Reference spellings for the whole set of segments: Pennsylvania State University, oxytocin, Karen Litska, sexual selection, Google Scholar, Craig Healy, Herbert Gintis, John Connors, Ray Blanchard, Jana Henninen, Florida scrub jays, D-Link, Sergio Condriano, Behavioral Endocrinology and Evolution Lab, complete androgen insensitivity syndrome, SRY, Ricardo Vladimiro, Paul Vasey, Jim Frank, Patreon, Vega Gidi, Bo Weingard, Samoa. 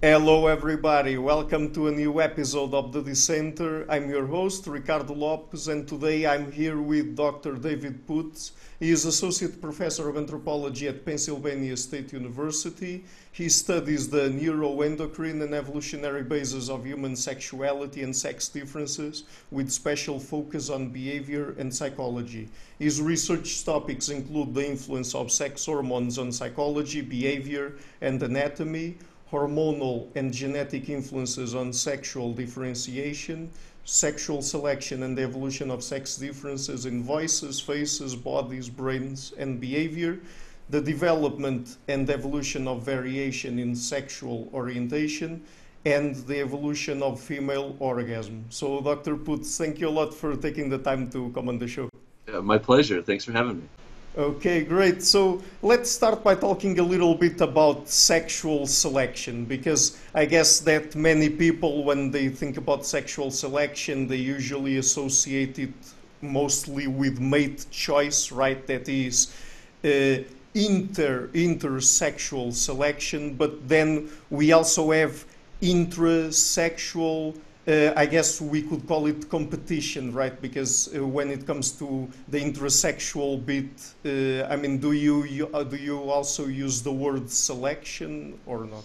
Hello everybody, welcome to a new episode of The Dissenter. I'm your host, Ricardo Lopez, and today I'm here with Dr. David Puts. He is Associate Professor of Anthropology at Pennsylvania State University. He studies the neuroendocrine and evolutionary bases of human sexuality and sex differences, with special focus on behavior and psychology. His research topics include the influence of sex hormones on psychology, behavior, and anatomy, hormonal and genetic influences on sexual differentiation, sexual selection and the evolution of sex differences in voices, faces, bodies, brains, and behavior, the development and evolution of variation in sexual orientation, and the evolution of female orgasm. So, Dr. Putz, thank you a lot for taking the time to come on the show. My pleasure. Thanks for having me. Okay, great. So let's start by talking a little bit about sexual selection, because I guess that many people, when they think about sexual selection, they usually associate it mostly with mate choice, right? That is intersexual selection, but then we also have intrasexual. I guess we could call it competition, right? Because when it comes to the intrasexual bit, I mean, do you also use the word selection or not?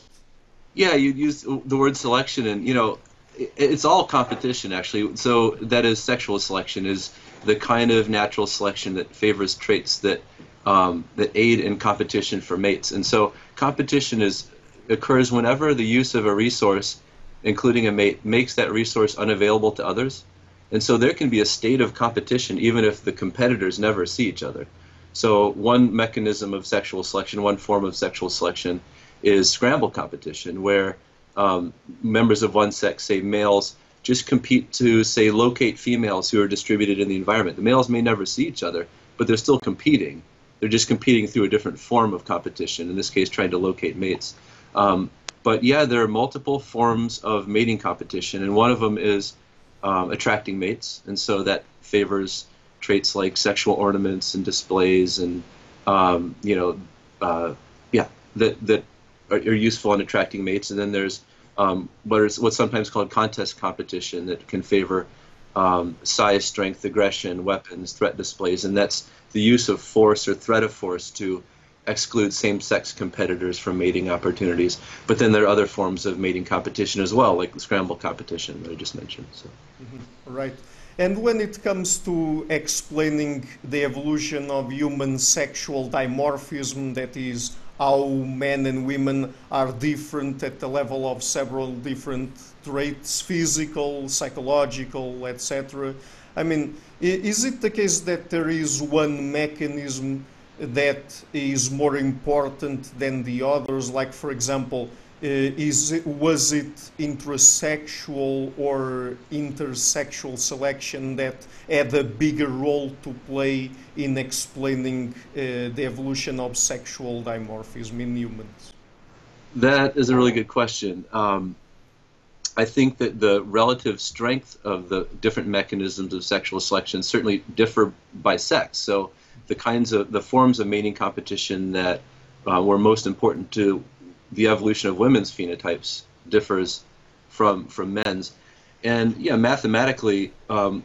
Yeah, you use the word selection, and you know, it's all competition actually. So that is, sexual selection is the kind of natural selection that favors traits that that aid in competition for mates, and so competition occurs whenever the use of a resource, including a mate, makes that resource unavailable to others. And so there can be a state of competition even if the competitors never see each other. So one mechanism of sexual selection, one form of sexual selection, is scramble competition, where members of one sex, say males, just compete to, say, locate females who are distributed in the environment. The males may never see each other, but they're still competing. They're just competing through a different form of competition, in this case trying to locate mates. But yeah, there are multiple forms of mating competition, and one of them is attracting mates, and so that favors traits like sexual ornaments and displays, and that are useful in attracting mates. And then there's what's sometimes called contest competition, that can favor size, strength, aggression, weapons, threat displays, and that's the use of force or threat of force to exclude same-sex competitors from mating opportunities. But then there are other forms of mating competition as well, like the scramble competition that I just mentioned. So. Mm-hmm. Right. And when it comes to explaining the evolution of human sexual dimorphism, that is, how men and women are different at the level of several different traits, physical, psychological, etc., I mean, is it the case that there is one mechanism that is more important than the others? Like, for example, was it intrasexual or intersexual selection that had a bigger role to play in explaining the evolution of sexual dimorphism in humans? That is a really good question. I think that the relative strength of the different mechanisms of sexual selection certainly differ by sex. So the forms of mating competition that were most important to the evolution of women's phenotypes differs from men's. And yeah, mathematically,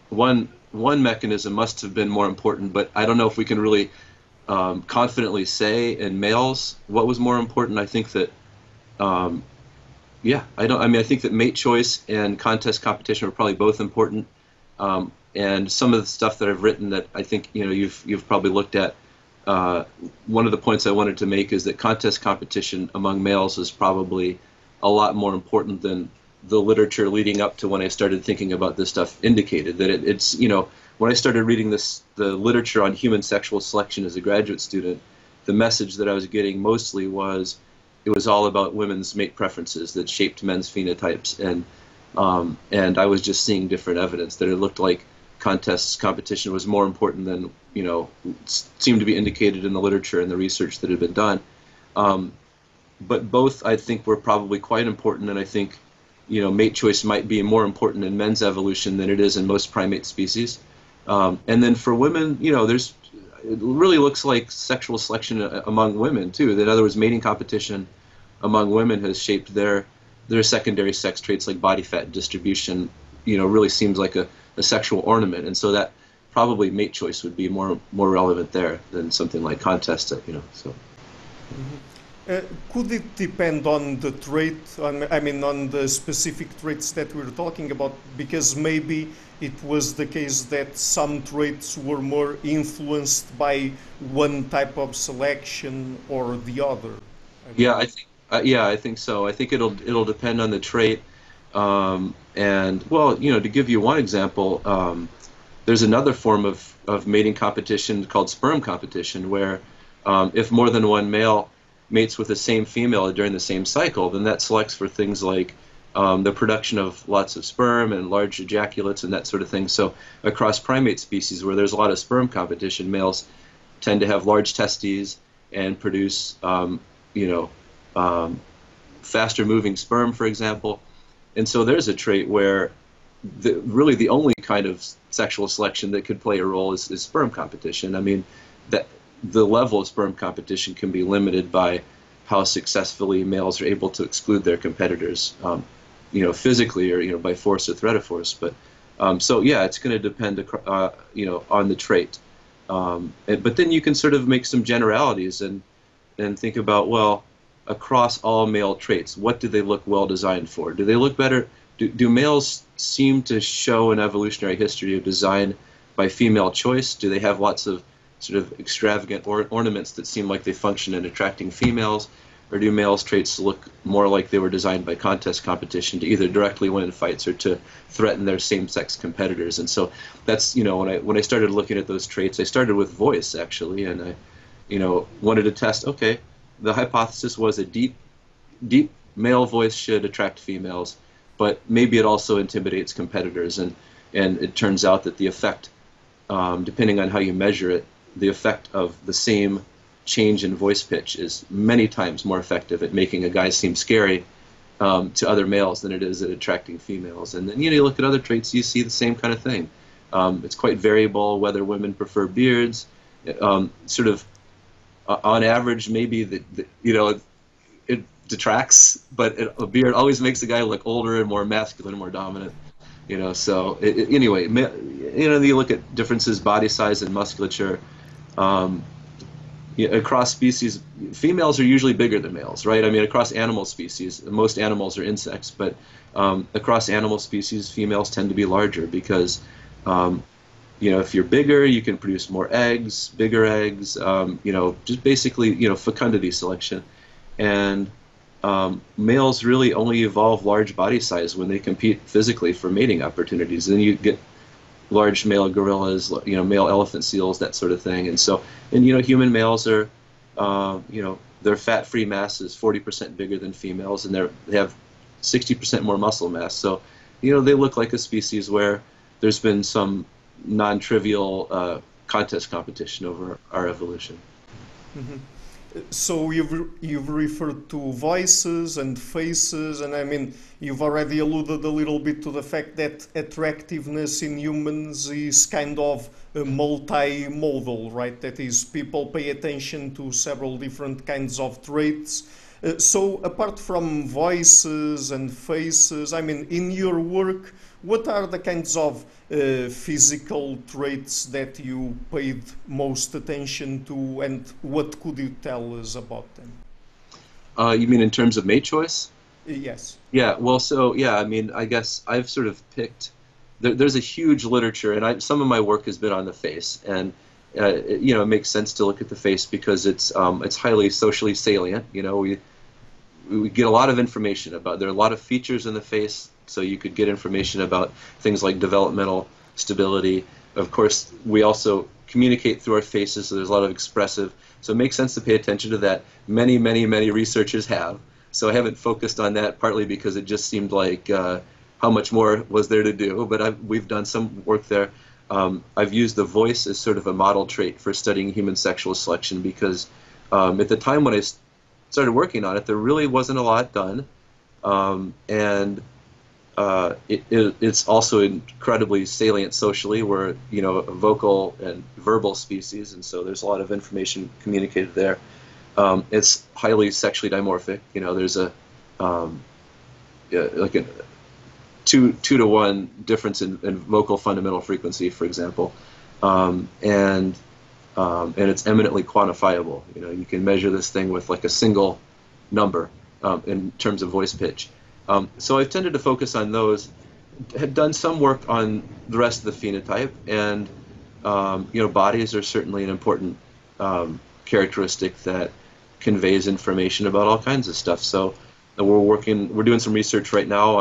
one mechanism must have been more important, but I don't know if we can really confidently say in males what was more important. I think that I think that mate choice and contest competition were probably both important. And some of the stuff that I've written that I think you've probably looked at, one of the points I wanted to make is that contest competition among males is probably a lot more important than the literature leading up to when I started thinking about this stuff indicated. That it's when I started reading the literature on human sexual selection as a graduate student, the message that I was getting mostly was it was all about women's mate preferences that shaped men's phenotypes, and I was just seeing different evidence that it looked like contest competition was more important than seemed to be indicated in the literature and the research that had been done. But both, I think, were probably quite important, and I think mate choice might be more important in men's evolution than it is in most primate species. And then for women, it really looks like sexual selection among women too. That, in other words, mating competition among women has shaped their their secondary sex traits like body fat distribution, really seems like a sexual ornament, and so that probably mate choice would be more relevant there than something like contest, so. Mm-hmm. Could it depend on the trait, on the specific traits that we're talking about? Because maybe it was the case that some traits were more influenced by one type of selection or the other. I think so. I think it'll depend on the trait. To give you one example, there's another form of mating competition called sperm competition, where if more than one male mates with the same female during the same cycle, then that selects for things like the production of lots of sperm and large ejaculates and that sort of thing. So across primate species where there's a lot of sperm competition, males tend to have large testes and produce, faster moving sperm, for example. And so there's a trait where really the only kind of sexual selection that could play a role is sperm competition. The level of sperm competition can be limited by how successfully males are able to exclude their competitors, physically or by force or threat of force. But it's going to depend, on the trait. But then you can sort of make some generalities and think about, well, across all male traits, what do they look well designed for? Do they look better? Do males seem to show an evolutionary history of design by female choice? Do they have lots of sort of extravagant ornaments that seem like they function in attracting females, or do males' traits look more like they were designed by contest competition to either directly win in fights or to threaten their same-sex competitors? And so that's, when I started looking at those traits, I started with voice, actually, and I, wanted to test, okay, the hypothesis was a deep male voice should attract females, but maybe it also intimidates competitors, and it turns out that the effect, depending on how you measure it, the effect of the same change in voice pitch is many times more effective at making a guy seem scary to other males than it is at attracting females. And then you look at other traits, you see the same kind of thing. It's quite variable whether women prefer beards. On average, maybe it detracts, but a beard always makes a guy look older and more masculine, more dominant. You look at differences, body size and musculature. Across species, females are usually bigger than males, right? Across animal species, most animals are insects, but across animal species, females tend to be larger because, if you're bigger, you can produce more eggs, bigger eggs, just basically, fecundity selection. And males really only evolve large body size when they compete physically for mating opportunities. Then you get large male gorillas, male elephant seals, that sort of thing. And so, human males are, their fat-free mass is 40% bigger than females, and they have 60% more muscle mass. So, they look like a species where there's been some non-trivial contest competition over our evolution. Mm-hmm. So you've referred to voices and faces, and you've already alluded a little bit to the fact that attractiveness in humans is kind of a multimodal, right? That is, people pay attention to several different kinds of traits. So apart from voices and faces, in your work, what are the kinds of physical traits that you paid most attention to, and what could you tell us about them? You mean in terms of mate choice? Yes. Yeah, well, I guess I've sort of picked, there's a huge literature, and some of my work has been on the face, and it makes sense to look at the face because it's highly socially salient. We get a lot of information about, there are a lot of features in the face, so you could get information about things like developmental stability. Of course, we also communicate through our faces, so there's a lot of expressive. So it makes sense to pay attention to that. Many, many, many researchers have. So I haven't focused on that, partly because it just seemed like how much more was there to do. But we've done some work there. I've used the voice as sort of a model trait for studying human sexual selection because at the time when I started working on it, there really wasn't a lot done. It's also incredibly salient socially. We're, a vocal and verbal species, and so there's a lot of information communicated there. It's highly sexually dimorphic. There's a like a 2 to 1 difference in vocal fundamental frequency, for example, and it's eminently quantifiable. You know, you can measure this thing with like a single number in terms of voice pitch. So I've tended to focus on those. Had done some work on the rest of the phenotype, and you know, bodies are certainly an important characteristic that conveys information about all kinds of stuff. So we're doing some research right now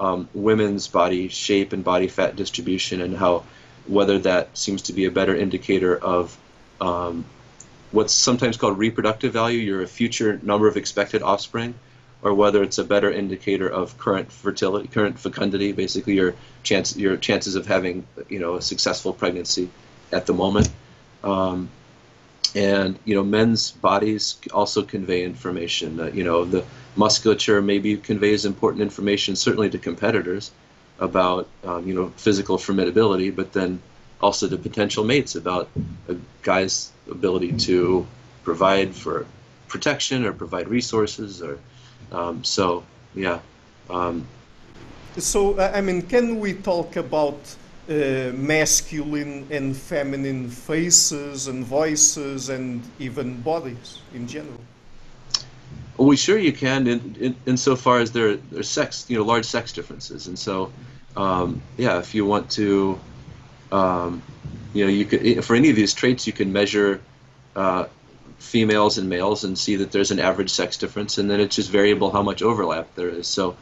on women's body shape and body fat distribution, and how whether that seems to be a better indicator of what's sometimes called reproductive value, your future number of expected offspring, or whether it's a better indicator of current fertility, current fecundity, basically your chances of having, you know, a successful pregnancy at the moment. And you know, men's bodies also convey information. You know, the musculature maybe conveys important information, certainly to competitors, about you know, physical formidability, but then also to potential mates about a guy's ability to provide for protection or provide resources or. So, yeah. So, I mean, can we talk about masculine and feminine faces and voices and even bodies in general? Well, sure you can, insofar as there's sex, you know, large sex differences. And so, yeah, if you want to, you know, you could, for any of these traits, you can measure females and males and see that there's an average sex difference, and then it's just variable how much overlap there is. So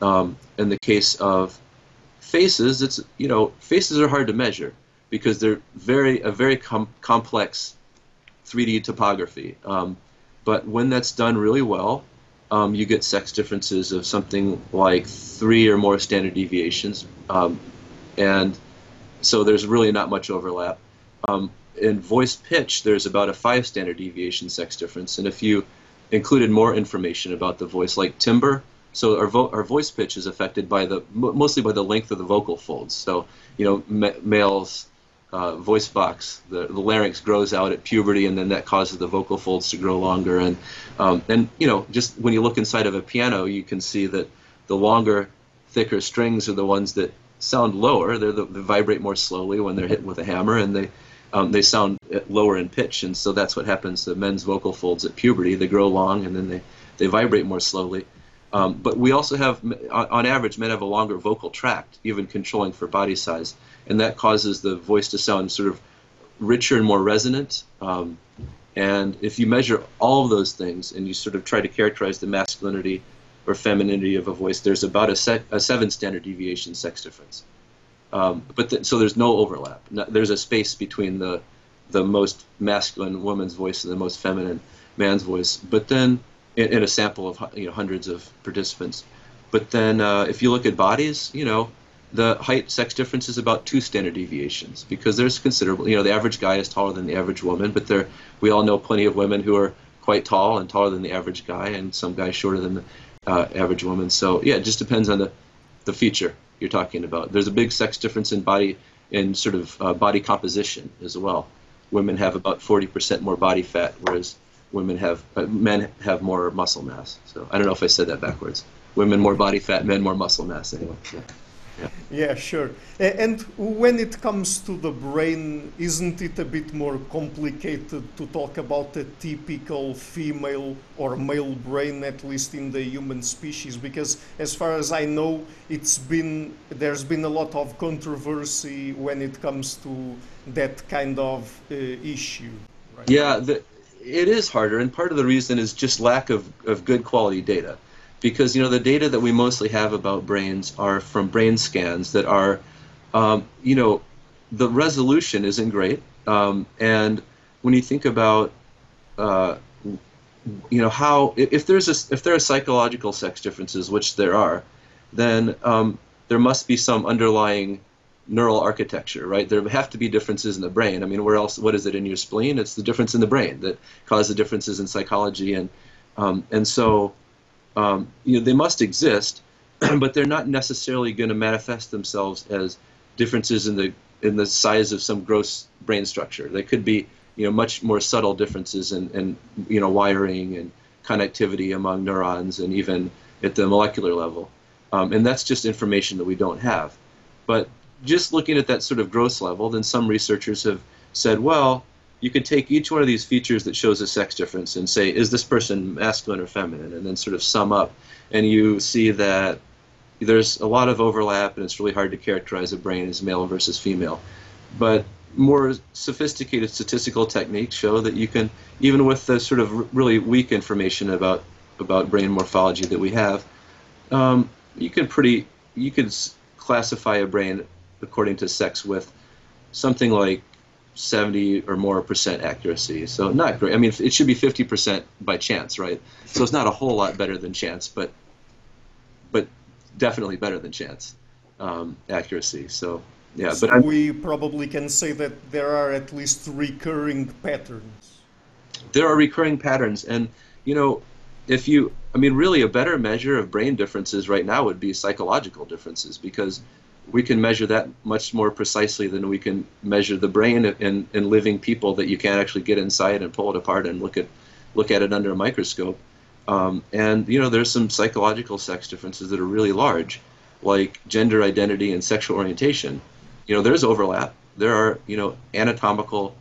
in the case of faces, it's, you know, faces are hard to measure because they're a very complex 3D topography. But when that's done really well, you get sex differences of something like 3 or more standard deviations, and so there's really not much overlap. In voice pitch, there's about a 5 standard deviation sex difference, and if you included more information about the voice, like timbre, so our voice pitch is affected by mostly by the length of the vocal folds. So you know, males' voice box, the larynx grows out at puberty, and then that causes the vocal folds to grow longer. And you know, just when you look inside of a piano, you can see that the longer, thicker strings are the ones that sound lower. They vibrate more slowly when they're hit with a hammer, and they sound lower in pitch, and so that's what happens to men's vocal folds at puberty. They grow long, and then they vibrate more slowly. But we also have, on average, men have a longer vocal tract, even controlling for body size, and that causes the voice to sound sort of richer and more resonant. And if you measure all of those things and you sort of try to characterize the masculinity or femininity of a voice, there's about a 7 standard deviation sex difference. So there's no overlap. There's a space between the most masculine woman's voice and the most feminine man's voice. But then, in a sample of, you know, hundreds of participants. But then, if you look at bodies, you know, the height sex difference is about 2 standard deviations, because there's considerable. You know, the average guy is taller than the average woman, but we all know plenty of women who are quite tall and taller than the average guy, and some guys shorter than the average woman. So yeah, it just depends on the feature you're talking about. There's a big sex difference in sort of body composition as well. Women have about 40% more body fat, whereas men have more muscle mass. So I don't know if I said that backwards. Women more body fat, men more muscle mass. Anyway. Yeah, sure. And when it comes to the brain, isn't it a bit more complicated to talk about a typical female or male brain, at least in the human species? Because as far as I know, there's been a lot of controversy when it comes to that kind of issue. Right? Yeah, it is harder, and part of the reason is just lack of good quality data. Because, you know, the data that we mostly have about brains are from brain scans that are, you know, the resolution isn't great. And when you think about, you know, if there are psychological sex differences, which there are, then there must be some underlying neural architecture, right? There have to be differences in the brain. I mean, where else? What is it in your spleen? It's the difference in the brain that causes the differences in psychology, and so. You know, they must exist, but they're not necessarily going to manifest themselves as differences in the size of some gross brain structure. They could be, you know, much more subtle differences in you know, wiring and connectivity among neurons, and even at the molecular level. And that's just information that we don't have. But just looking at that sort of gross level, then some researchers have said, well, you could take each one of these features that shows a sex difference and say, is this person masculine or feminine? And then sort of sum up. And you see that there's a lot of overlap, and it's really hard to characterize a brain as male versus female. But more sophisticated statistical techniques show that you can, even with the sort of really weak information about brain morphology that we have, you could classify a brain according to sex with something like 70% or more accuracy. So not great. I mean, it should be 50% by chance, right? So it's not a whole lot better than chance, but definitely better than chance accuracy. So yeah, so but we probably can say that there are at least recurring patterns. There are recurring patterns, and you know, if you, I mean, really a better measure of brain differences right now would be psychological differences, because we can measure that much more precisely than we can measure the brain in living people that you can't actually get inside and pull it apart and look at it under a microscope. And you know, there's some psychological sex differences that are really large, like gender identity and sexual orientation. You know, there's overlap. There are, you know, anatomical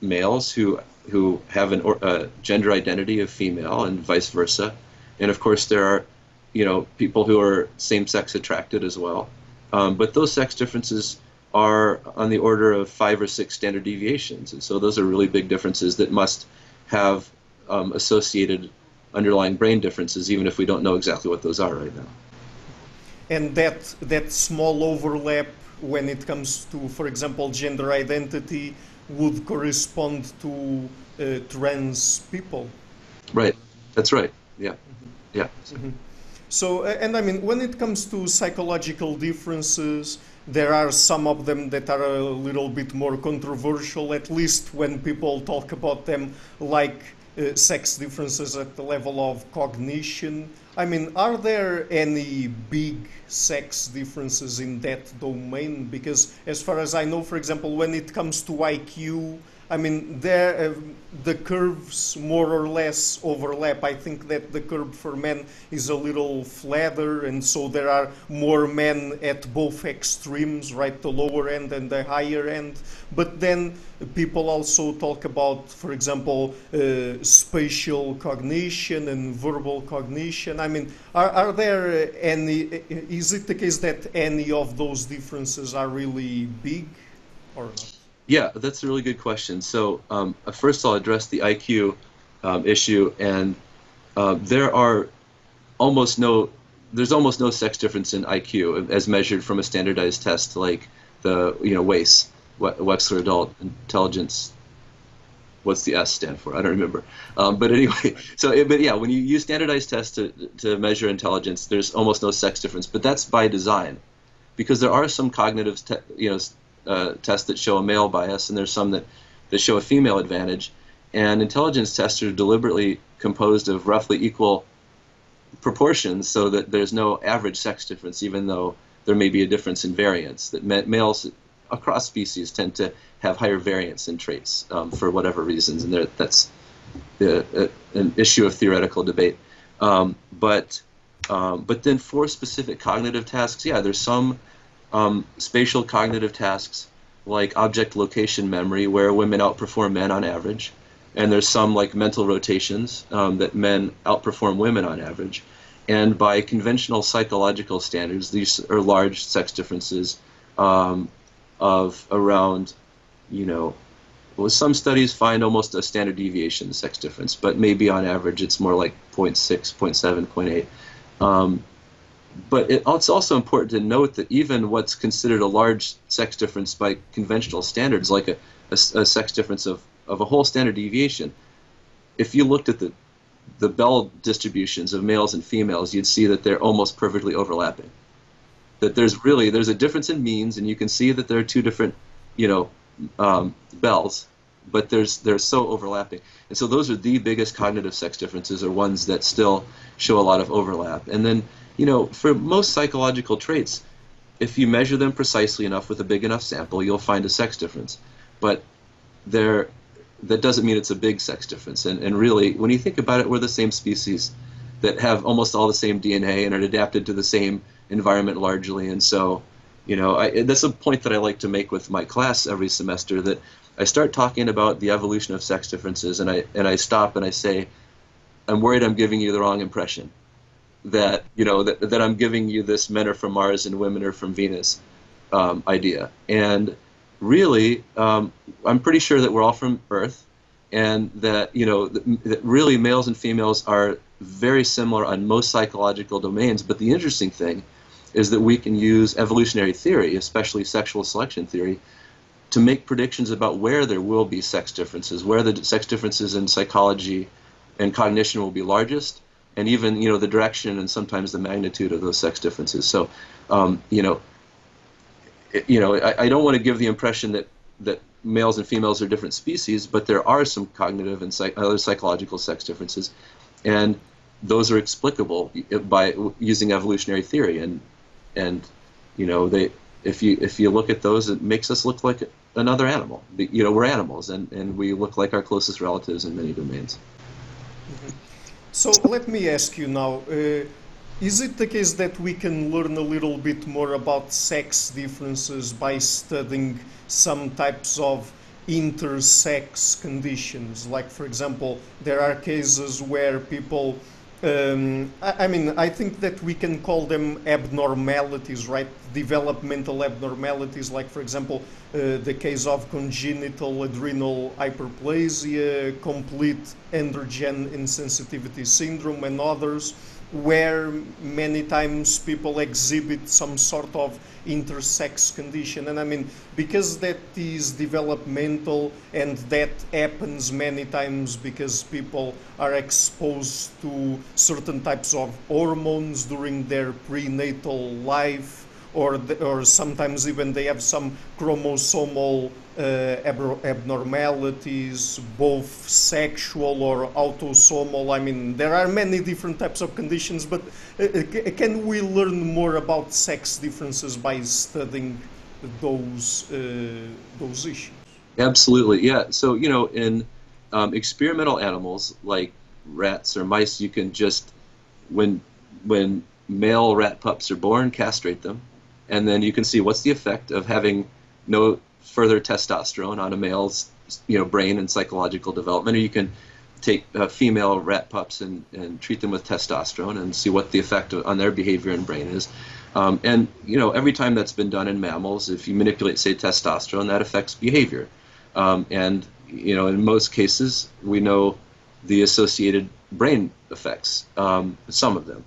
males who have a gender identity of female and vice versa, and of course there are, you know, people who are same-sex attracted as well. But those sex differences are on the order of 5 or 6 standard deviations, and so those are really big differences that must have associated underlying brain differences, even if we don't know exactly what those are right now. And that small overlap when it comes to, for example, gender identity would correspond to trans people. Right. That's right. Yeah. Mm-hmm. Yeah. Mm-hmm. So, and I mean, when it comes to psychological differences, there are some of them that are a little bit more controversial, at least when people talk about them, like sex differences at the level of cognition. I mean, are there any big sex differences in that domain? Because as far as I know, for example, when it comes to IQ, I mean, there, the curves more or less overlap. I think that the curve for men is a little flatter, and so there are more men at both extremes, right, the lower end and the higher end. But then people also talk about, for example, spatial cognition and verbal cognition. I mean, are there any, is it the case that any of those differences are really big or not? Yeah, that's a really good question. So first I'll address the IQ issue, and there's almost no sex difference in IQ as measured from a standardized test like the, you know, WAIS, Wechsler Adult Intelligence. What's the S stand for? I don't remember. But anyway, but yeah, when you use standardized tests to measure intelligence, there's almost no sex difference. But that's by design, because there are some cognitive, tests that show a male bias, and there's some that show a female advantage, and intelligence tests are deliberately composed of roughly equal proportions so that there's no average sex difference, even though there may be a difference in variance, that males across species tend to have higher variance in traits for whatever reasons, and that's an issue of theoretical debate. But then for specific cognitive tasks, yeah, there's some spatial cognitive tasks like object location memory, where women outperform men on average, and there's some like mental rotations that men outperform women on average, and by conventional psychological standards these are large sex differences of around, you know, well, some studies find almost a standard deviation sex difference, but maybe on average it's more like 0.6, 0.7, 0.8. But it's also important to note that even what's considered a large sex difference by conventional standards, like a sex difference of a whole standard deviation, if you looked at the Bell distributions of males and females, you'd see that they're almost perfectly overlapping. That there's a difference in means, and you can see that there are two different, you know, Bells, but they're so overlapping. And so those are the biggest cognitive sex differences, or ones that still show a lot of overlap. And then, you know, for most psychological traits, if you measure them precisely enough with a big enough sample, you'll find a sex difference. But that doesn't mean it's a big sex difference. And really, when you think about it, we're the same species. that have almost all the same DNA and are adapted to the same environment largely. And so, you know, that's a point that I like to make with my class every semester, that I start talking about the evolution of sex differences, and I stop and I say, I'm worried I'm giving you the wrong impression, that, you know, that I'm giving you this men are from Mars and women are from Venus idea. And really, I'm pretty sure that we're all from Earth, and that, you know, that really males and females are very similar on most psychological domains. But the interesting thing is that we can use evolutionary theory, especially sexual selection theory, to make predictions about where there will be sex differences, where the sex differences in psychology and cognition will be largest, and even, you know, the direction and sometimes the magnitude of those sex differences. So, I don't want to give the impression that males and females are different species, but there are some cognitive and other psychological sex differences, and those are explicable by using evolutionary theory. And you know, if you look at those, it makes us look like another animal. You know, we're animals, and we look like our closest relatives in many domains. Mm-hmm. So let me ask you now, is it the case that we can learn a little bit more about sex differences by studying some types of intersex conditions? Like, for example, there are cases where people, I think that we can call them abnormalities, right? Developmental abnormalities, like, for example, the case of congenital adrenal hyperplasia, complete androgen insensitivity syndrome, and others, where many times people exhibit some sort of intersex condition. And I mean, because that is developmental and that happens many times because people are exposed to certain types of hormones during their prenatal life, or sometimes even they have some chromosomal abnormalities, both sexual or autosomal. I mean, there are many different types of conditions, but can we learn more about sex differences by studying those issues? Absolutely, yeah. So, you know, in experimental animals like rats or mice, you can just, when male rat pups are born, castrate them, and then you can see what's the effect of having no further testosterone on a male's, you know, brain and psychological development. Or you can take female rat pups and treat them with testosterone and see what the effect on their behavior and brain is. And, you know, every time that's been done in mammals, if you manipulate, say, testosterone, that affects behavior. And, you know, in most cases, we know the associated brain effects, some of them.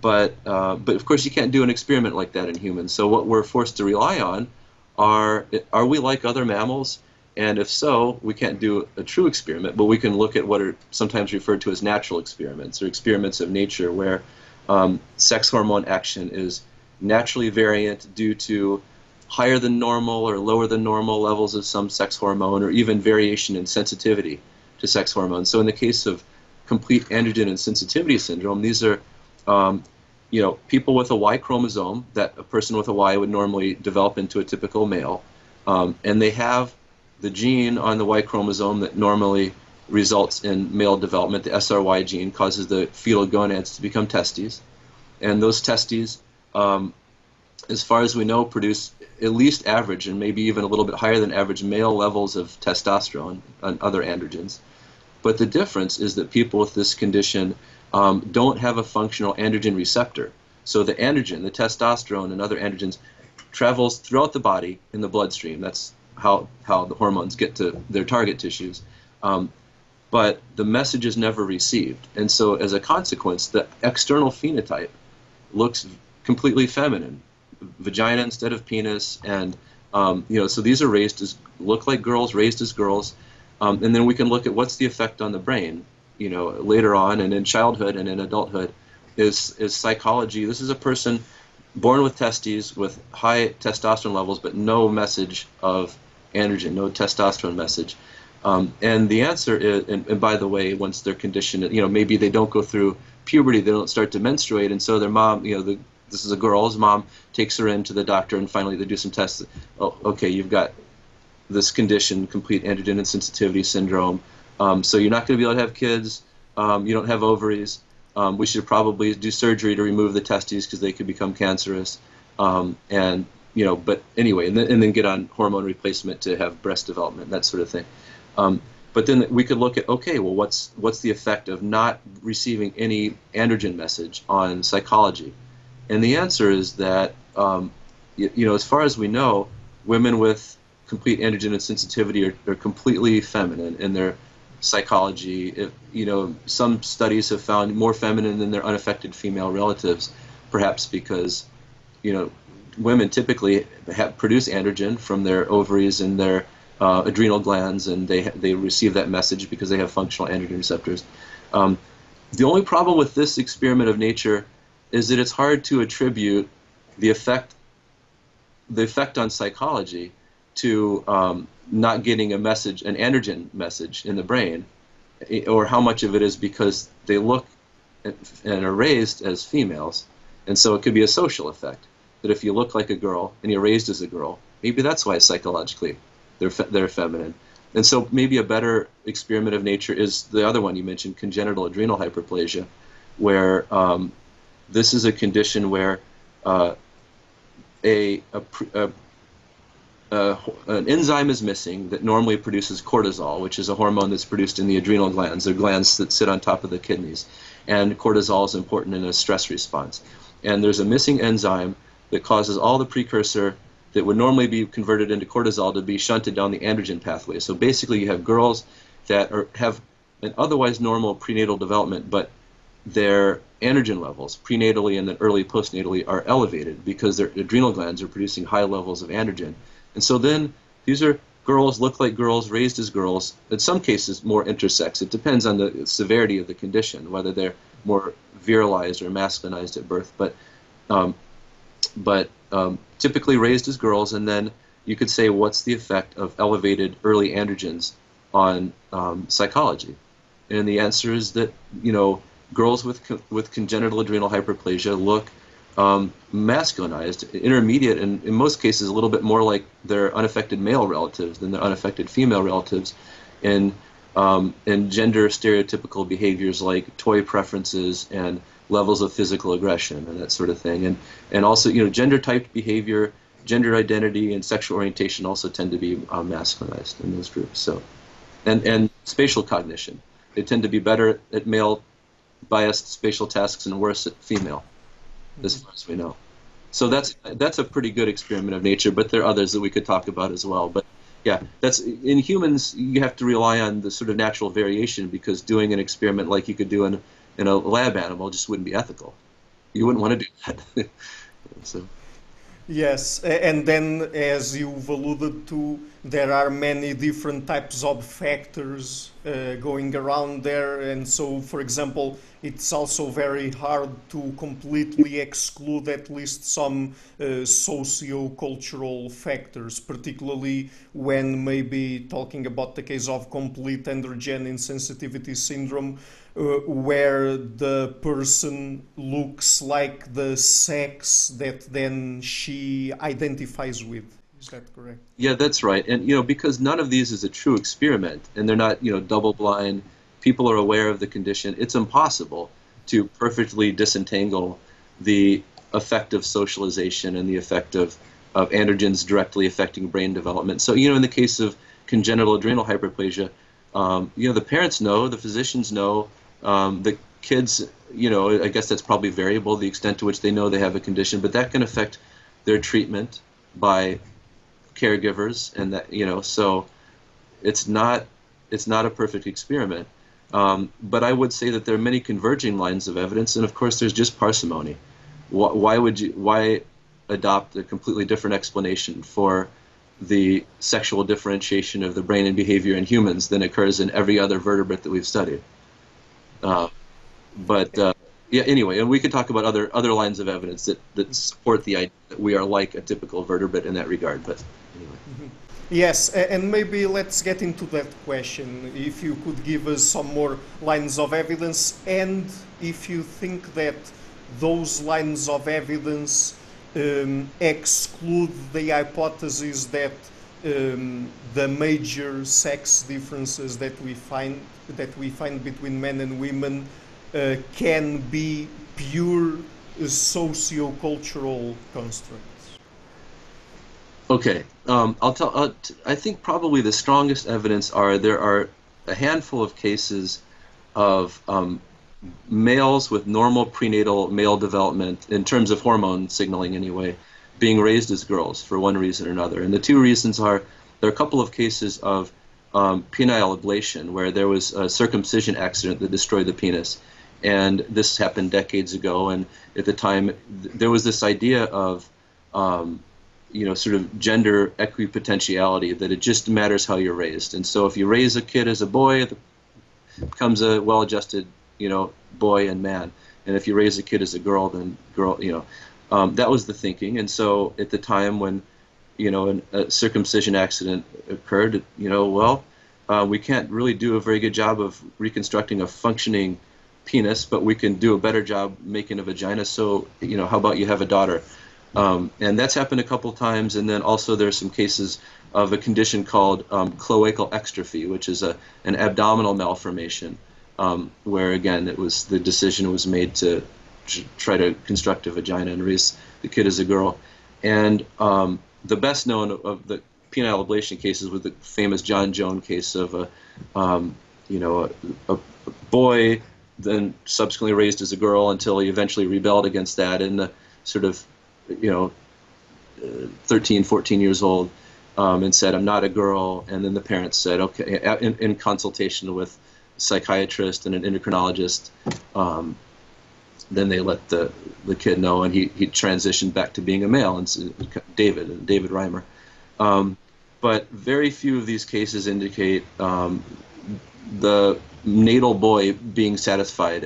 But of course, you can't do an experiment like that in humans. So what we're forced to rely on are we like other mammals? And if so, we can't do a true experiment, but we can look at what are sometimes referred to as natural experiments, or experiments of nature, where sex hormone action is naturally variant due to higher than normal or lower than normal levels of some sex hormone, or even variation in sensitivity to sex hormones. So in the case of complete androgen insensitivity syndrome, these are you know, people with a Y chromosome that a person with a Y would normally develop into a typical male, and they have the gene on the Y chromosome that normally results in male development. The SRY gene causes the fetal gonads to become testes, and those testes, as far as we know, produce at least average and maybe even a little bit higher than average male levels of testosterone and other androgens. But the difference is that people with this condition don't have a functional androgen receptor. So the androgen, the testosterone and other androgens, travels throughout the body in the bloodstream. That's how the hormones get to their target tissues. But the message is never received. And so as a consequence, the external phenotype looks completely feminine. Vagina instead of penis. And, you know, so these are look like girls, raised as girls. And then we can look at what's the effect on the brain, you know, later on and in childhood and in adulthood, is psychology. This is a person born with testes with high testosterone levels, but no message of androgen, no testosterone message. And the answer is, and by the way, once they're conditioned, you know, maybe they don't go through puberty, they don't start to menstruate, and so their mom, you know, this is a girl's mom, takes her in to the doctor, and finally they do some tests. Oh, okay, you've got this condition, complete androgen insensitivity syndrome. So you're not going to be able to have kids, you don't have ovaries, we should probably do surgery to remove the testes because they could become cancerous. And you know, but anyway, and then get on hormone replacement to have breast development, that sort of thing. But then we could look at, okay, well, what's the effect of not receiving any androgen message on psychology? And the answer is that, you know, as far as we know, women with complete androgen insensitivity are completely feminine in their psychology. If, you know, some studies have found more feminine than their unaffected female relatives, perhaps because, you know, women typically produce androgen from their ovaries and their adrenal glands, and they receive that message because they have functional androgen receptors. The only problem with this experiment of nature is that it's hard to attribute the effect on psychology to not getting a message, an androgen message in the brain, or how much of it is because they look and are raised as females, and so it could be a social effect. That if you look like a girl and you're raised as a girl, maybe that's why psychologically they're feminine. And so maybe a better experiment of nature is the other one you mentioned, congenital adrenal hyperplasia, where this is a condition where an enzyme is missing that normally produces cortisol, which is a hormone that's produced in the adrenal glands. They're glands that sit on top of the kidneys. And cortisol is important in a stress response. And there's a missing enzyme that causes all the precursor that would normally be converted into cortisol to be shunted down the androgen pathway. So basically you have girls that have an otherwise normal prenatal development, but their androgen levels prenatally and then early postnatally are elevated because their adrenal glands are producing high levels of androgen. And so then these are girls, look like girls, raised as girls, in some cases more intersex. It depends on the severity of the condition, whether they're more virilized or masculinized at birth. But typically raised as girls, and then you could say, what's the effect of elevated early androgens on psychology? And the answer is that, you know, girls with congenital adrenal hyperplasia look masculinized, intermediate, and in most cases a little bit more like their unaffected male relatives than their unaffected female relatives, and gender stereotypical behaviors like toy preferences and levels of physical aggression and that sort of thing, and also, you know, gender-typed behavior, gender identity, and sexual orientation also tend to be masculinized in those groups. So, and spatial cognition, they tend to be better at male-biased spatial tasks and worse at female, as far as we know. So that's a pretty good experiment of nature, but there are others that we could talk about as well. But yeah, that's in humans you have to rely on the sort of natural variation, because doing an experiment like you could do in a lab animal just wouldn't be ethical. You wouldn't want to do that. So. Yes, and then, as you've alluded to, there are many different types of factors going around there, and so, for example, it's also very hard to completely exclude at least some socio-cultural factors, particularly when maybe talking about the case of complete androgen insensitivity syndrome, where the person looks like the sex that then she identifies with. Is that correct? Yeah, that's right. And, you know, because none of these is a true experiment, and they're not, you know, double-blind, people are aware of the condition, it's impossible to perfectly disentangle the effect of socialization and the effect of androgens directly affecting brain development. So, you know, in the case of congenital adrenal hyperplasia, you know, the parents know, the physicians know, the kids, you know, I guess that's probably variable, the extent to which they know they have a condition, but that can affect their treatment by caregivers, and that, you know, so it's not a perfect experiment. But I would say that there are many converging lines of evidence, and of course there's just parsimony. Why adopt a completely different explanation for the sexual differentiation of the brain and behavior in humans than occurs in every other vertebrate that we've studied? Yeah, anyway, and we could talk about other lines of evidence that support the idea that we are like a typical vertebrate in that regard, but anyway. Mm-hmm. Yes, and maybe let's get into that question, if you could give us some more lines of evidence, and if you think that those lines of evidence exclude the hypothesis that the major sex differences that we find between men and women can be pure socio-cultural constructs? Okay, I'll tell. I think probably the strongest evidence are there are a handful of cases of males with normal prenatal male development, in terms of hormone signaling anyway, being raised as girls for one reason or another. And the two reasons are, there are a couple of cases of penile ablation where there was a circumcision accident that destroyed the penis. And this happened decades ago, and at the time there was this idea of sort of gender equipotentiality, that it just matters how you're raised. And so if you raise a kid as a boy, it becomes a well-adjusted boy and man, and if you raise a kid as a girl, then girl. That was the thinking. And so at the time when a circumcision accident occurred, we can't really do a very good job of reconstructing a functioning penis, but we can do a better job making a vagina. So how about you have a daughter? And that's happened a couple times. And then also there's some cases of a condition called cloacal extrophy, which is an abdominal malformation, where again the decision was made to try to construct a vagina and raise the kid as a girl. And the best known of the penile ablation cases was the famous John Joan case of a boy, then subsequently raised as a girl until he eventually rebelled against that in the sort of 13, 14 years old, and said, "I'm not a girl." And then the parents said, "Okay," in consultation with a psychiatrist and an endocrinologist. Then they let the kid know, and he transitioned back to being a male, and David Reimer. But very few of these cases indicate the natal boy being satisfied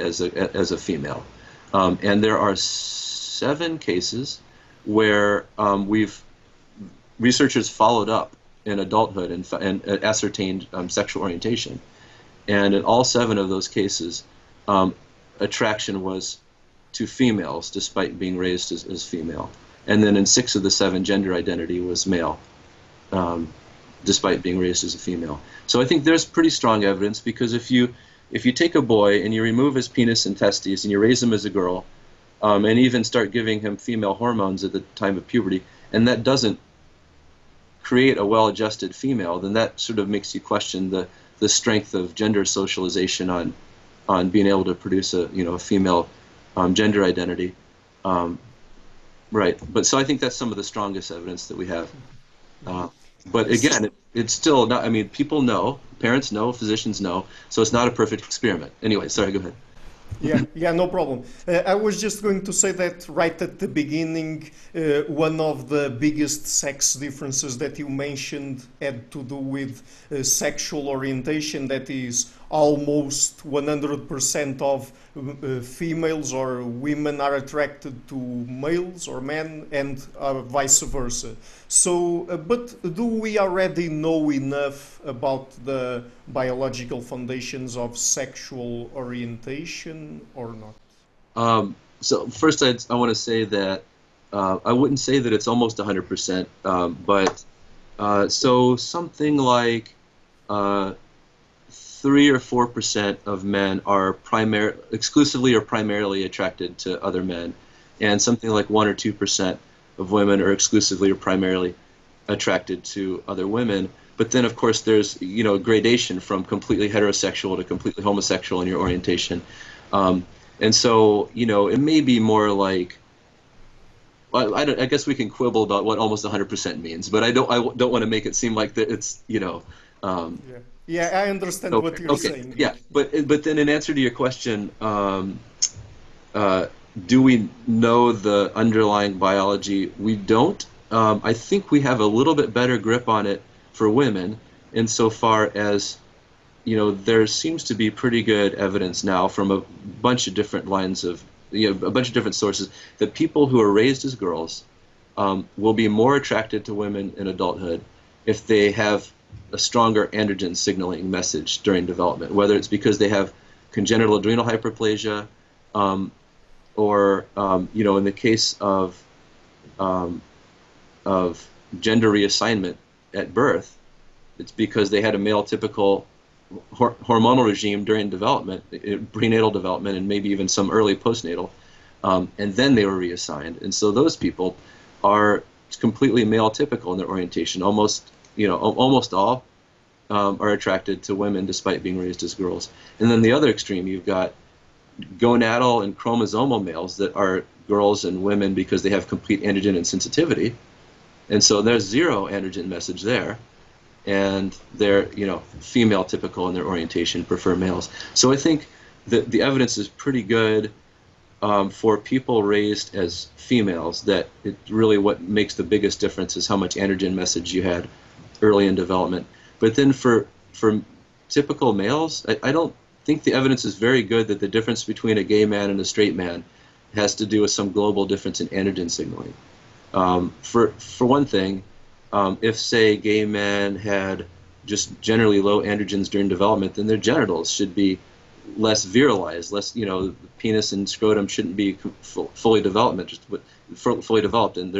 as a female, and there are 7 cases where researchers followed up in adulthood and ascertained sexual orientation, and in all 7 of those cases, attraction was to females despite being raised as female, and then in 6 of the 7, gender identity was male, despite being raised as a female. So I think there's pretty strong evidence, because if you take a boy and you remove his penis and testes and you raise him as a girl, and even start giving him female hormones at the time of puberty, and that doesn't create a well-adjusted female, then that sort of makes you question the strength of gender socialization on being able to produce a a female gender identity. Right. But so I think that's some of the strongest evidence that we have. But again, it's still not, I mean, people know, parents know, physicians know, so it's not a perfect experiment. Anyway, sorry, go ahead. Yeah, no problem. I was just going to say that right at the beginning, one of the biggest sex differences that you mentioned had to do with sexual orientation, that is almost 100% of females or women are attracted to males or men, and vice versa. So, but do we already know enough about the biological foundations of sexual orientation or not? So first I want to say that I wouldn't say that it's almost 100%, but so something like 3 or 4% of men are exclusively or primarily attracted to other men, and something like 1 or 2% of women are exclusively or primarily attracted to other women. But then, of course, there's a gradation from completely heterosexual to completely homosexual in your orientation, and so it may be more like. I guess we can quibble about what almost 100% means, but I don't want to make it seem like that it's Yeah. Yeah, I understand what you're saying. Yeah, but then in answer to your question, do we know the underlying biology? We don't. I think we have a little bit better grip on it for women, insofar as there seems to be pretty good evidence now from a bunch of different lines of a bunch of different sources that people who are raised as girls will be more attracted to women in adulthood if they have a stronger androgen signaling message during development, whether it's because they have congenital adrenal hyperplasia, or in the case of gender reassignment at birth, it's because they had a male typical hormonal regime during development, prenatal development, and maybe even some early postnatal, and then they were reassigned. And so those people are completely male typical in their orientation. Almost, you know, almost all are attracted to women despite being raised as girls. And then the other extreme, you've got gonadal and chromosomal males that are girls and women because they have complete androgen insensitivity. And so there's zero androgen message there. And they're, you know, female typical in their orientation, prefer males. So I think that the evidence is pretty good for people raised as females, that it really what makes the biggest difference is how much androgen message you had early in development. But then for typical males, I don't think the evidence is very good that the difference between a gay man and a straight man has to do with some global difference in androgen signaling. For one thing, if, say, gay men had just generally low androgens during development, then their genitals should be less virilized, less, you know, the penis and scrotum shouldn't be fully developed, and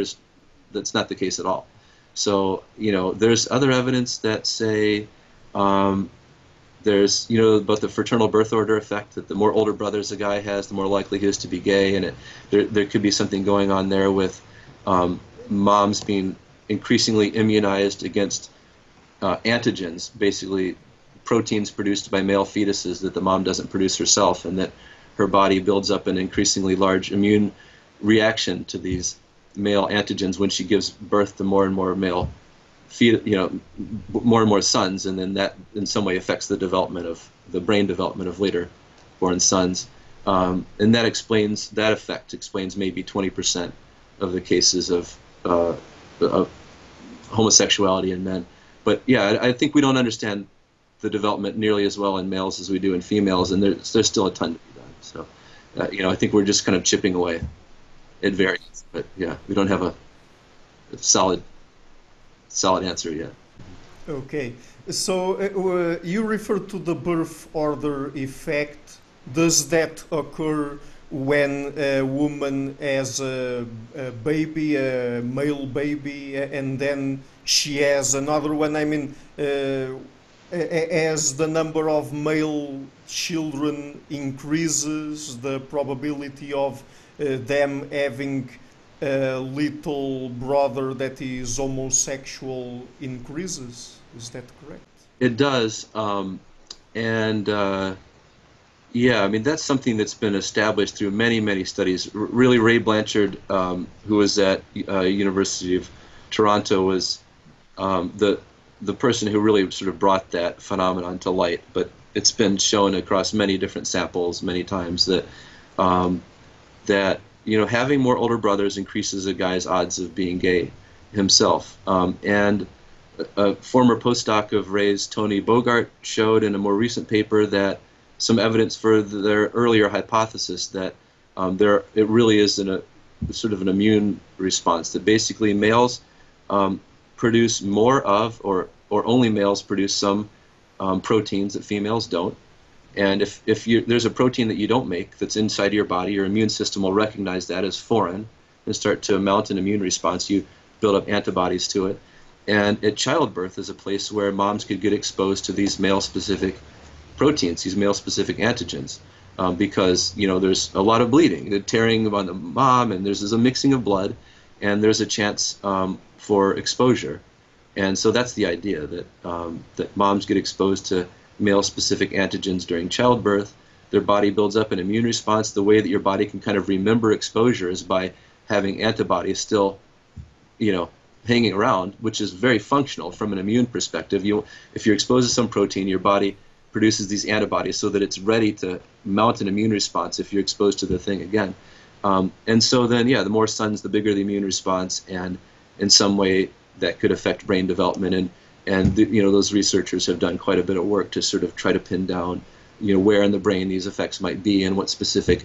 that's not the case at all. So, you know, there's other evidence that, say, there's, you know, about the fraternal birth order effect, that the more older brothers a guy has, the more likely he is to be gay, and there could be something going on there with moms being increasingly immunized against antigens, basically proteins produced by male fetuses that the mom doesn't produce herself, and that her body builds up an increasingly large immune reaction to these male antigens when she gives birth to more and more male, you know, more and more sons, and then that in some way affects the development of the brain development of later born sons, and that explains that effect explains maybe 20% of the cases of homosexuality in men. But yeah, I think we don't understand the development nearly as well in males as we do in females, and there's still a ton to be done. So, you know, I think we're just kind of chipping away. It varies, but yeah, we don't have a solid answer yet. Okay, so you referred to the birth order effect. Does that occur when a woman has a baby, a male baby, and then she has another one? I mean, as the number of male children increases, the probability of them having a little brother that is homosexual increases. Is that correct? It does. Yeah, I mean, that's something that's been established through many, many studies. Really, Ray Blanchard, who was at University of Toronto, was the person who really sort of brought that phenomenon to light. But it's been shown across many different samples many times that you know, having more older brothers increases a guy's odds of being gay himself. And a former postdoc of Ray's, Tony Bogart, showed in a more recent paper that some evidence for their earlier hypothesis that it really is sort of an immune response, that basically males produce more of, or only males produce some proteins that females don't. And if there's a protein that you don't make that's inside your body, your immune system will recognize that as foreign and start to mount an immune response. You build up antibodies to it. And at childbirth is a place where moms could get exposed to these male-specific proteins, these male-specific antigens, because, you know, there's a lot of bleeding, the tearing on the mom, and there's a mixing of blood, and there's a chance for exposure. And so that's the idea, that that moms get exposed to male-specific antigens during childbirth. Their body builds up an immune response. The way that your body can kind of remember exposure is by having antibodies still, you know, hanging around, which is very functional from an immune perspective. If you're exposed to some protein, your body produces these antibodies so that it's ready to mount an immune response if you're exposed to the thing again. And so then, yeah, the more sons, the bigger the immune response, and in some way that could affect brain development. And you know, those researchers have done quite a bit of work to sort of try to pin down, you know, where in the brain these effects might be and what specific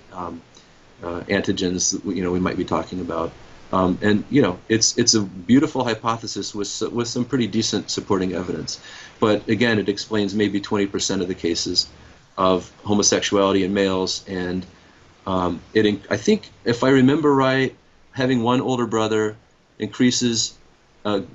antigens, you know, we might be talking about. And you know, it's a beautiful hypothesis with some pretty decent supporting evidence, but again, it explains maybe 20% of the cases of homosexuality in males. And I think, if I remember right, having one older brother increases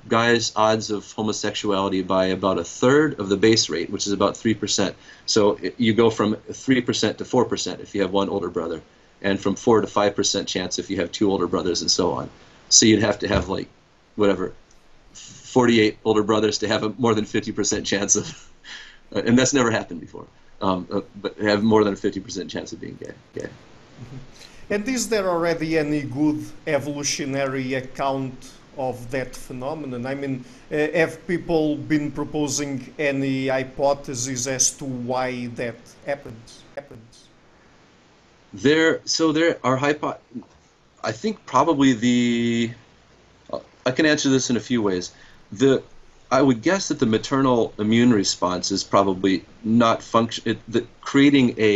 guys' odds of homosexuality by about 1/3 of the base rate, which is about 3%. So you go from 3% to 4% if you have one older brother, and from 4% to 5% chance if you have two older brothers, and so on. So you'd have to have, like, whatever, 48 older brothers to have a more than 50% chance of, and that's never happened before, but have more than a 50% chance of being gay. And is there already any good evolutionary account of that phenomenon? I mean, have people been proposing any hypotheses as to why that happens? I think probably I can answer this in a few ways. I would guess that the maternal immune response is probably not creating a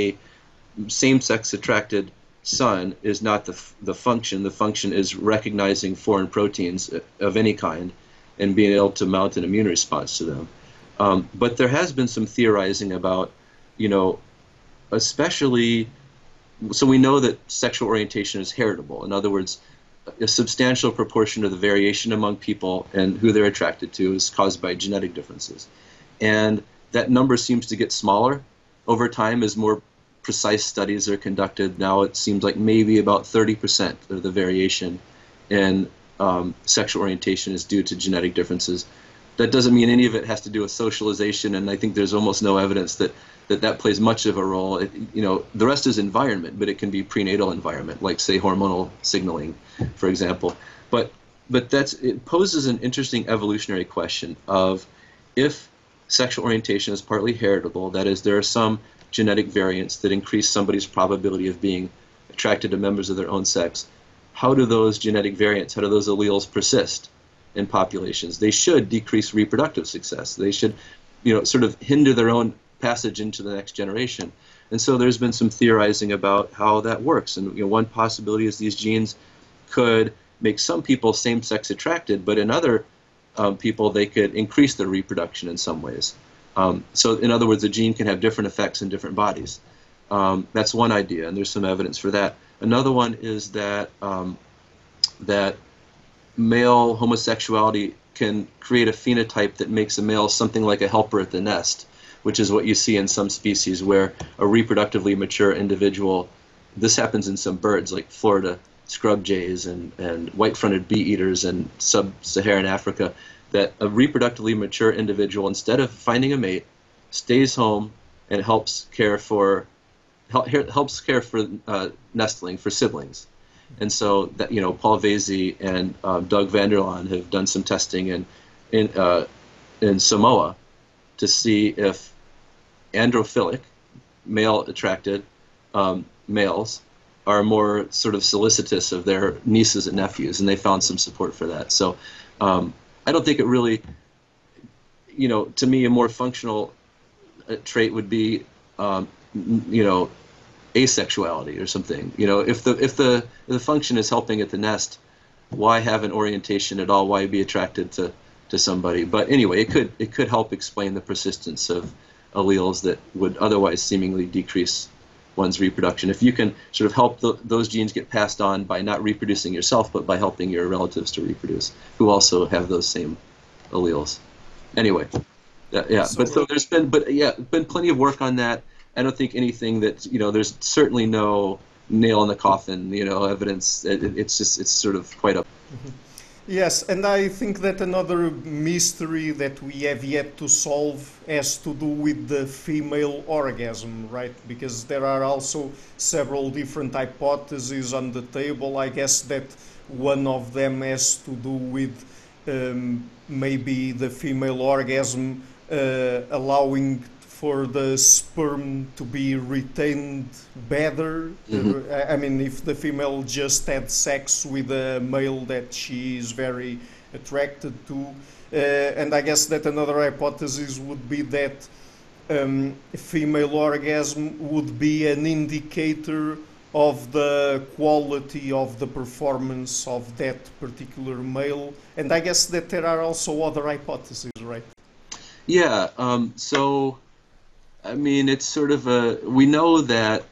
same-sex attracted son is not the function. The function is recognizing foreign proteins of any kind and being able to mount an immune response to them. But there has been some theorizing about, you know, especially, so we know that sexual orientation is heritable. In other words, a substantial proportion of the variation among people and who they're attracted to is caused by genetic differences. And that number seems to get smaller over time as more precise studies are conducted. Now it seems like maybe about 30% of the variation in sexual orientation is due to genetic differences. That doesn't mean any of it has to do with socialization, and I think there's almost no evidence that plays much of a role. You know, the rest is environment, but it can be prenatal environment, like, say, hormonal signaling, for example. But it poses an interesting evolutionary question of if sexual orientation is partly heritable, that is, there are some genetic variants that increase somebody's probability of being attracted to members of their own sex, how do those alleles persist in populations? They should decrease reproductive success. They should, you know, sort of hinder their own passage into the next generation. And so there's been some theorizing about how that works. And, you know, one possibility is these genes could make some people same-sex attracted, but in other people they could increase their reproduction in some ways. So, in other words, a gene can have different effects in different bodies. That's one idea, and there's some evidence for that. Another one is that that male homosexuality can create a phenotype that makes a male something like a helper at the nest, which is what you see in some species where a reproductively mature individual, this happens in some birds like Florida scrub jays and white-fronted bee-eaters in sub-Saharan Africa, that a reproductively mature individual, instead of finding a mate, stays home and helps care for nestling, for siblings. And so that, you know, Paul Vasey and Doug Vanderlaan have done some testing in Samoa to see if androphilic, male-attracted males are more sort of solicitous of their nieces and nephews, and they found some support for that. So. I don't think it really, you know, to me a more functional trait would be, you know, asexuality or something. You know, if the function is helping at the nest, why have an orientation at all? Why be attracted to somebody? But anyway, it could help explain the persistence of alleles that would otherwise seemingly decrease one's reproduction. If you can sort of help those genes get passed on by not reproducing yourself, but by helping your relatives to reproduce, who also have those same alleles. Anyway, there's been plenty of work on that. I don't think anything that, you know, there's certainly no nail in the coffin, you know, evidence. It's sort of quite up. Mm-hmm. Yes, and I think that another mystery that we have yet to solve has to do with the female orgasm, right? Because there are also several different hypotheses on the table. I guess that one of them has to do with maybe the female orgasm allowing for the sperm to be retained better. Mm-hmm. I mean, if the female just had sex with a male that she is very attracted to. And I guess that another hypothesis would be that female orgasm would be an indicator of the quality of the performance of that particular male. And I guess that there are also other hypotheses, right? Yeah, so... I mean, it's sort of we know that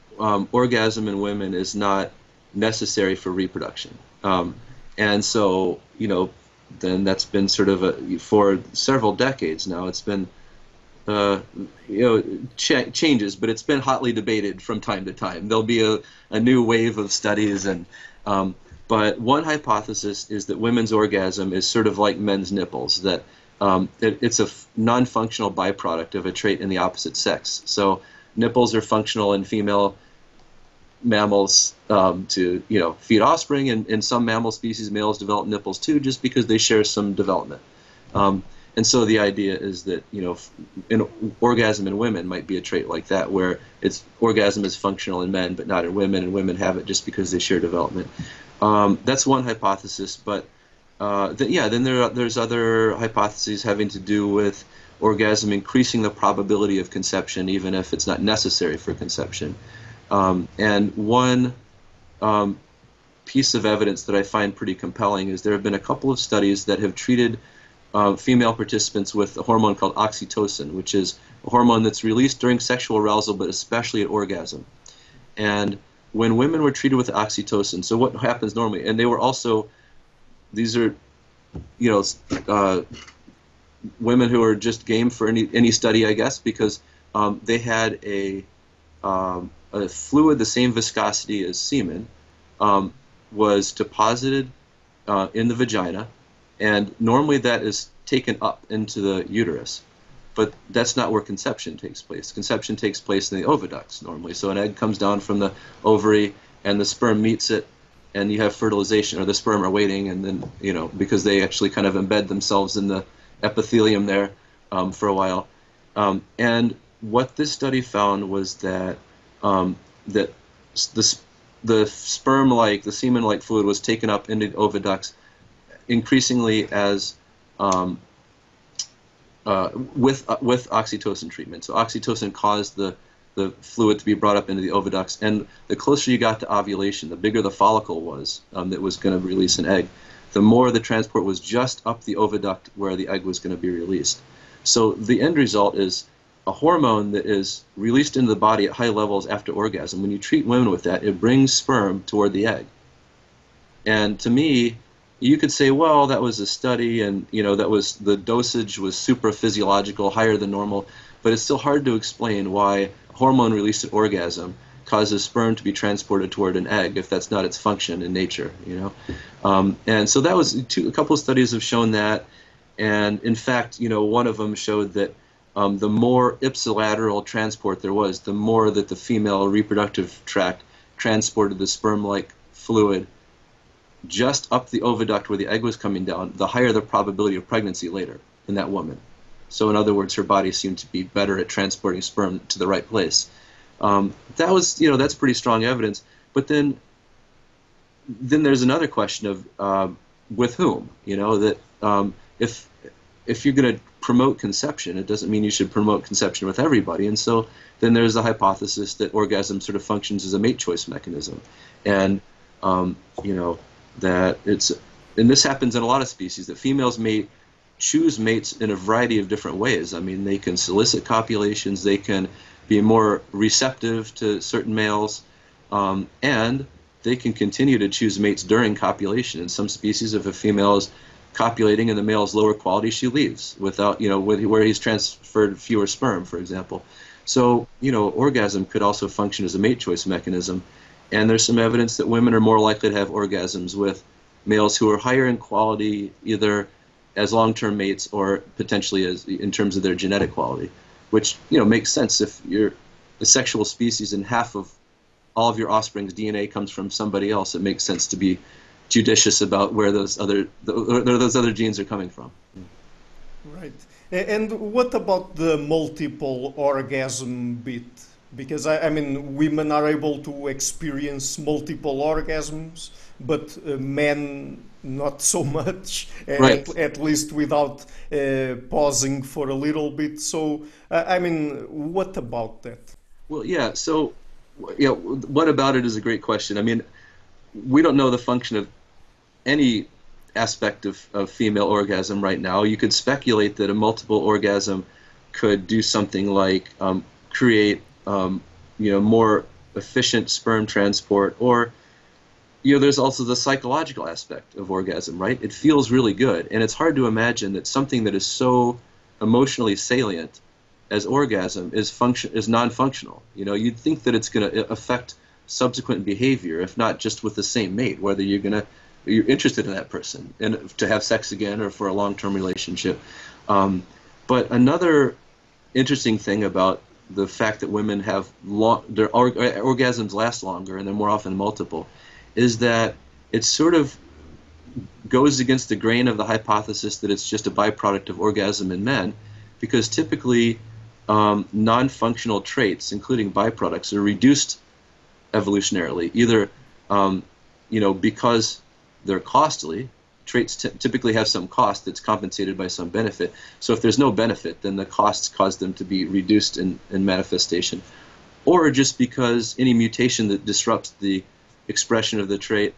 orgasm in women is not necessary for reproduction. And so, you know, then that's been sort of a, for several decades now, it's been changes, but it's been hotly debated from time to time. There'll be a new wave of studies, and but one hypothesis is that women's orgasm is sort of like men's nipples, that it's a non-functional byproduct of a trait in the opposite sex. So nipples are functional in female mammals to feed offspring, and in some mammal species, males develop nipples too, just because they share some development. And so the idea is that an orgasm in women might be a trait like that, where it's orgasm is functional in men but not in women, and women have it just because they share development. That's one hypothesis, but then there's other hypotheses having to do with orgasm increasing the probability of conception, even if it's not necessary for conception. And one piece of evidence that I find pretty compelling is there have been a couple of studies that have treated female participants with a hormone called oxytocin, which is a hormone that's released during sexual arousal, but especially at orgasm. And when women were treated with oxytocin, so what happens normally, and they were also, these are, women who are just game for any study, I guess, because they had a fluid the same viscosity as semen was deposited in the vagina, and normally that is taken up into the uterus, but that's not where conception takes place. Conception takes place in the oviducts normally, so an egg comes down from the ovary and the sperm meets it, and you have fertilization, or the sperm are waiting, and then, because they actually kind of embed themselves in the epithelium there for a while. And what this study found was that the sperm-like, the semen-like fluid was taken up into the oviducts increasingly as with oxytocin treatment. So oxytocin caused the fluid to be brought up into the oviducts, and the closer you got to ovulation, the bigger the follicle was that was going to release an egg, the more the transport was just up the oviduct where the egg was going to be released. So the end result is a hormone that is released into the body at high levels after orgasm. When you treat women with that, it brings sperm toward the egg. And to me, you could say, well, that was a study, and that was, the dosage was super physiological, higher than normal, but it's still hard to explain why hormone released at orgasm causes sperm to be transported toward an egg if that's not its function in nature, and so that was a couple of studies have shown that, and in fact, one of them showed that the more ipsilateral transport there was, the more that the female reproductive tract transported the sperm-like fluid just up the oviduct where the egg was coming down, the higher the probability of pregnancy later in that woman. So in other words, her body seemed to be better at transporting sperm to the right place. That was, that's pretty strong evidence. But then there's another question of with whom, that if you're going to promote conception, it doesn't mean you should promote conception with everybody. And so then there's the hypothesis that orgasm sort of functions as a mate choice mechanism. And, that it's, and this happens in a lot of species, that females choose mates in a variety of different ways. I mean, they can solicit copulations, they can be more receptive to certain males, and they can continue to choose mates during copulation. In some species, if a female is copulating and the male is lower quality, she leaves without, where he's transferred fewer sperm, for example. So, orgasm could also function as a mate choice mechanism. And there's some evidence that women are more likely to have orgasms with males who are higher in quality, either as long-term mates or potentially as in terms of their genetic quality, which makes sense if you're a sexual species and half of all of your offspring's DNA comes from somebody else. It makes sense to be judicious about where those other genes are coming from. Right. And what about the multiple orgasm bit? Because, I mean, women are able to experience multiple orgasms, but men not so much, right. At least without pausing for a little bit. So, I mean, what about that? Well, yeah, so, what about it is a great question. I mean, we don't know the function of any aspect of female orgasm right now. You could speculate that a multiple orgasm could do something like create more efficient sperm transport, or you know, there's also the psychological aspect of orgasm, right? It feels really good, and it's hard to imagine that something that is so emotionally salient as orgasm is non-functional. You know, you'd think that it's going to affect subsequent behavior, if not just with the same mate, whether you're going to, you're interested in that person and to have sex again or for a long-term relationship. But another interesting thing about the fact that women have long, their orgasms last longer and they're more often multiple, is that it sort of goes against the grain of the hypothesis that it's just a byproduct of orgasm in men, because typically non-functional traits, including byproducts, are reduced evolutionarily, either you know, because they're costly. Traits typically have some cost that's compensated by some benefit. So if there's no benefit, then the costs cause them to be reduced in manifestation. Or just because any mutation that disrupts the expression of the trait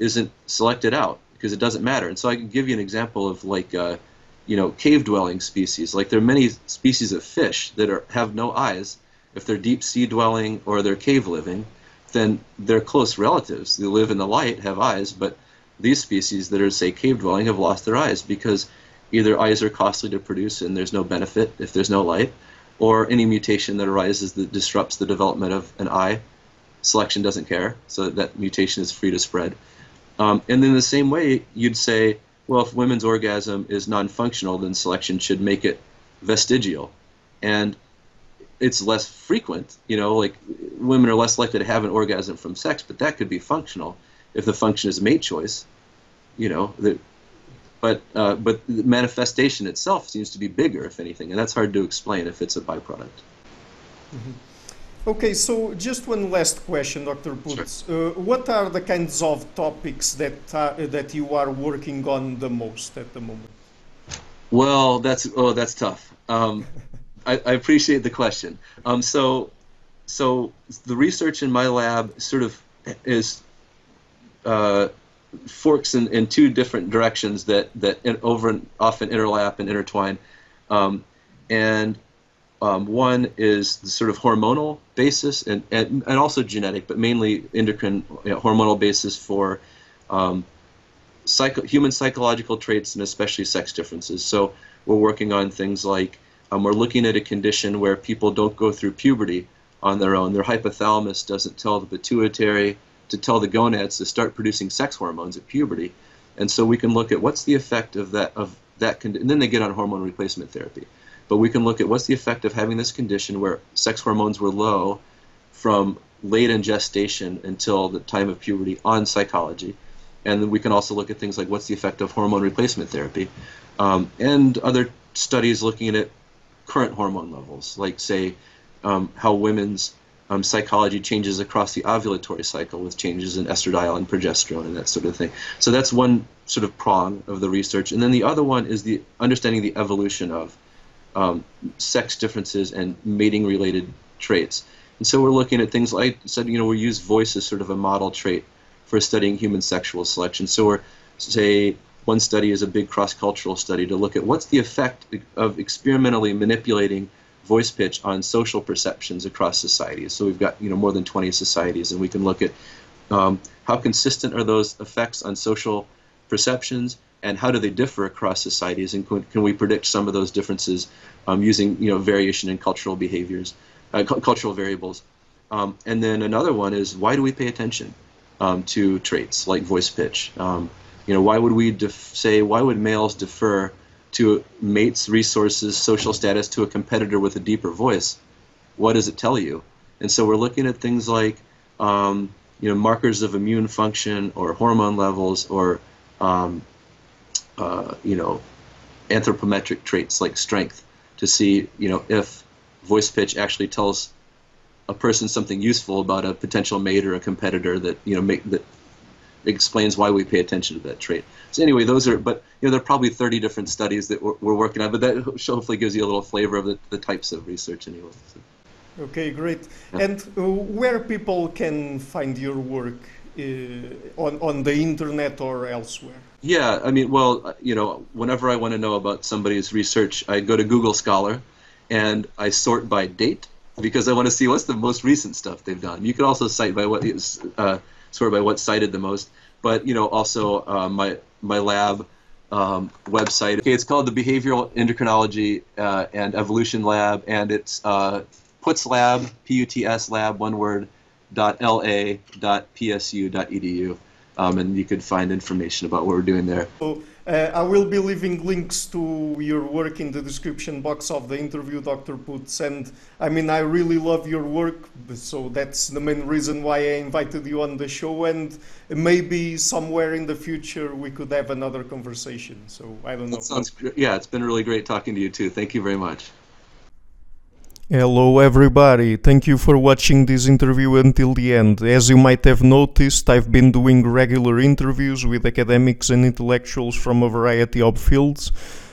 isn't selected out, because it doesn't matter. And so I can give you an example of, like, you know, cave-dwelling species. Like, there are many species of fish that are, have no eyes. If they're deep-sea dwelling or they're cave-living, then they're close relatives. They live in the light, have eyes, but these species that are, say, cave-dwelling have lost their eyes because either eyes are costly to produce and there's no benefit if there's no light, or any mutation that arises that disrupts the development of an eye. Selection doesn't care, so that mutation is free to spread. And in the same way, you'd say, well, if women's orgasm is non-functional, then selection should make it vestigial. And it's less frequent, you know, like women are less likely to have an orgasm from sex, but that could be functional if the function is mate choice, you know. But the manifestation itself seems to be bigger, if anything, and that's hard to explain if it's a byproduct. Mm-hmm. Okay, so just one last question, Dr. Puts. Sure. What are the kinds of topics that that you are working on the most at the moment? Well, that's tough. I appreciate the question. So the research in my lab sort of is forks in two different directions that often overlap and intertwine, one is the sort of hormonal basis and also genetic, but mainly endocrine, you know, hormonal basis for human psychological traits and especially sex differences. So we're working on things like we're looking at a condition where people don't go through puberty on their own. Their hypothalamus doesn't tell the pituitary to tell the gonads to start producing sex hormones at puberty, and so we can look at what's the effect of that and then they get on hormone replacement therapy. But we can look at what's the effect of having this condition where sex hormones were low from late in gestation until the time of puberty on psychology. And then we can also look at things like what's the effect of hormone replacement therapy, and other studies looking at current hormone levels, like, say, how women's psychology changes across the ovulatory cycle with changes in estradiol and progesterone and that sort of thing. So that's one sort of prong of the research. And then the other one is the understanding the evolution of sex differences and mating-related traits. And so we're looking at things like, you know, we use voice as sort of a model trait for studying human sexual selection. So we're, say, one study is a big cross-cultural study to look at what's the effect of experimentally manipulating voice pitch on social perceptions across societies. So we've got, you know, more than 20 societies, and we can look at how consistent are those effects on social perceptions, and how do they differ across societies, and can we predict some of those differences using, you know, variation in cultural behaviors, cultural variables. And then another one is, why do we pay attention to traits like voice pitch? You know, why would we why would males defer to mates, resources, social status to a competitor with a deeper voice? What does it tell you? And so we're looking at things like, you know, markers of immune function or hormone levels or you know, anthropometric traits like strength, to see, you know, if voice pitch actually tells a person something useful about a potential mate or a competitor that, you know, that explains why we pay attention to that trait. So anyway, those are, but, you know, there are probably 30 different studies that we're working on, but that hopefully gives you a little flavor of the types of research anyway. So. Okay, great. Yeah. And where people can find your work? On the internet or elsewhere? Yeah, I mean, well, you know, whenever I want to know about somebody's research, I go to Google Scholar, and I sort by date because I want to see what's the most recent stuff they've done. You can also cite by what sort of by what cited the most. But, you know, also my lab website. Okay, it's called the Behavioral Endocrinology and Evolution Lab, and it's Puts Lab, P-U-T-S Lab, one word, .la.psu.edu. And you could find information about what we're doing there. So, I will be leaving links to your work in the description box of the interview, Dr. Puts, and I mean, I really love your work, so that's the main reason why I invited you on the show, and maybe somewhere in the future we could have another conversation, so I don't know. That sounds great. Yeah, it's been really great talking to you too. Thank you very much. Hello everybody, thank you for watching this interview until the end. As you might have noticed, I've been doing regular interviews with academics and intellectuals from a variety of fields,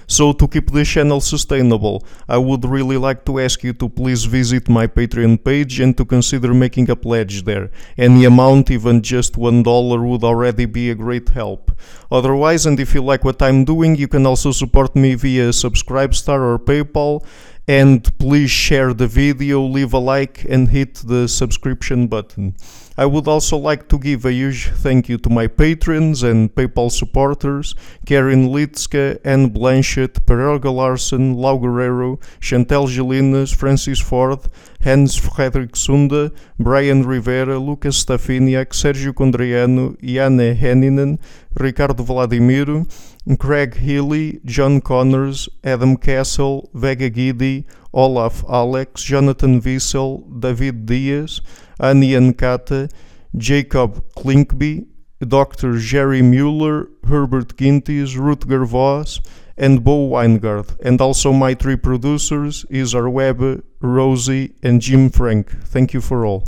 so to keep the channel sustainable, I would really like to ask you to please visit my Patreon page and to consider making a pledge there. Any amount, even just $1, would already be a great help. Otherwise, and if you like what I'm doing, you can also support me via Subscribestar or PayPal. And please share the video, leave a like, and hit the subscription button. I would also like to give a huge thank you to my patrons and PayPal supporters, Karen Litska, Anne Blanchett, Perel Galarsson, Lau Guerrero, Chantel Gelinas, Francis Ford, Hans Frederick Sunda, Brian Rivera, Lucas Stafiniak, Sergio Condriano, Jana Henninen, Ricardo Vladimiro, Craig Healy, John Connors, Adam Castle, Vega Gidi, Olaf Alex, Jonathan Wiesel, David Diaz, Annie Ancata, Jacob Klinkby, Dr. Jerry Mueller, Herbert Gintis, Rutger Voss, and Bo Weingard, and also my three producers, Isar Webb, Rosie, and Jim Frank. Thank you for all.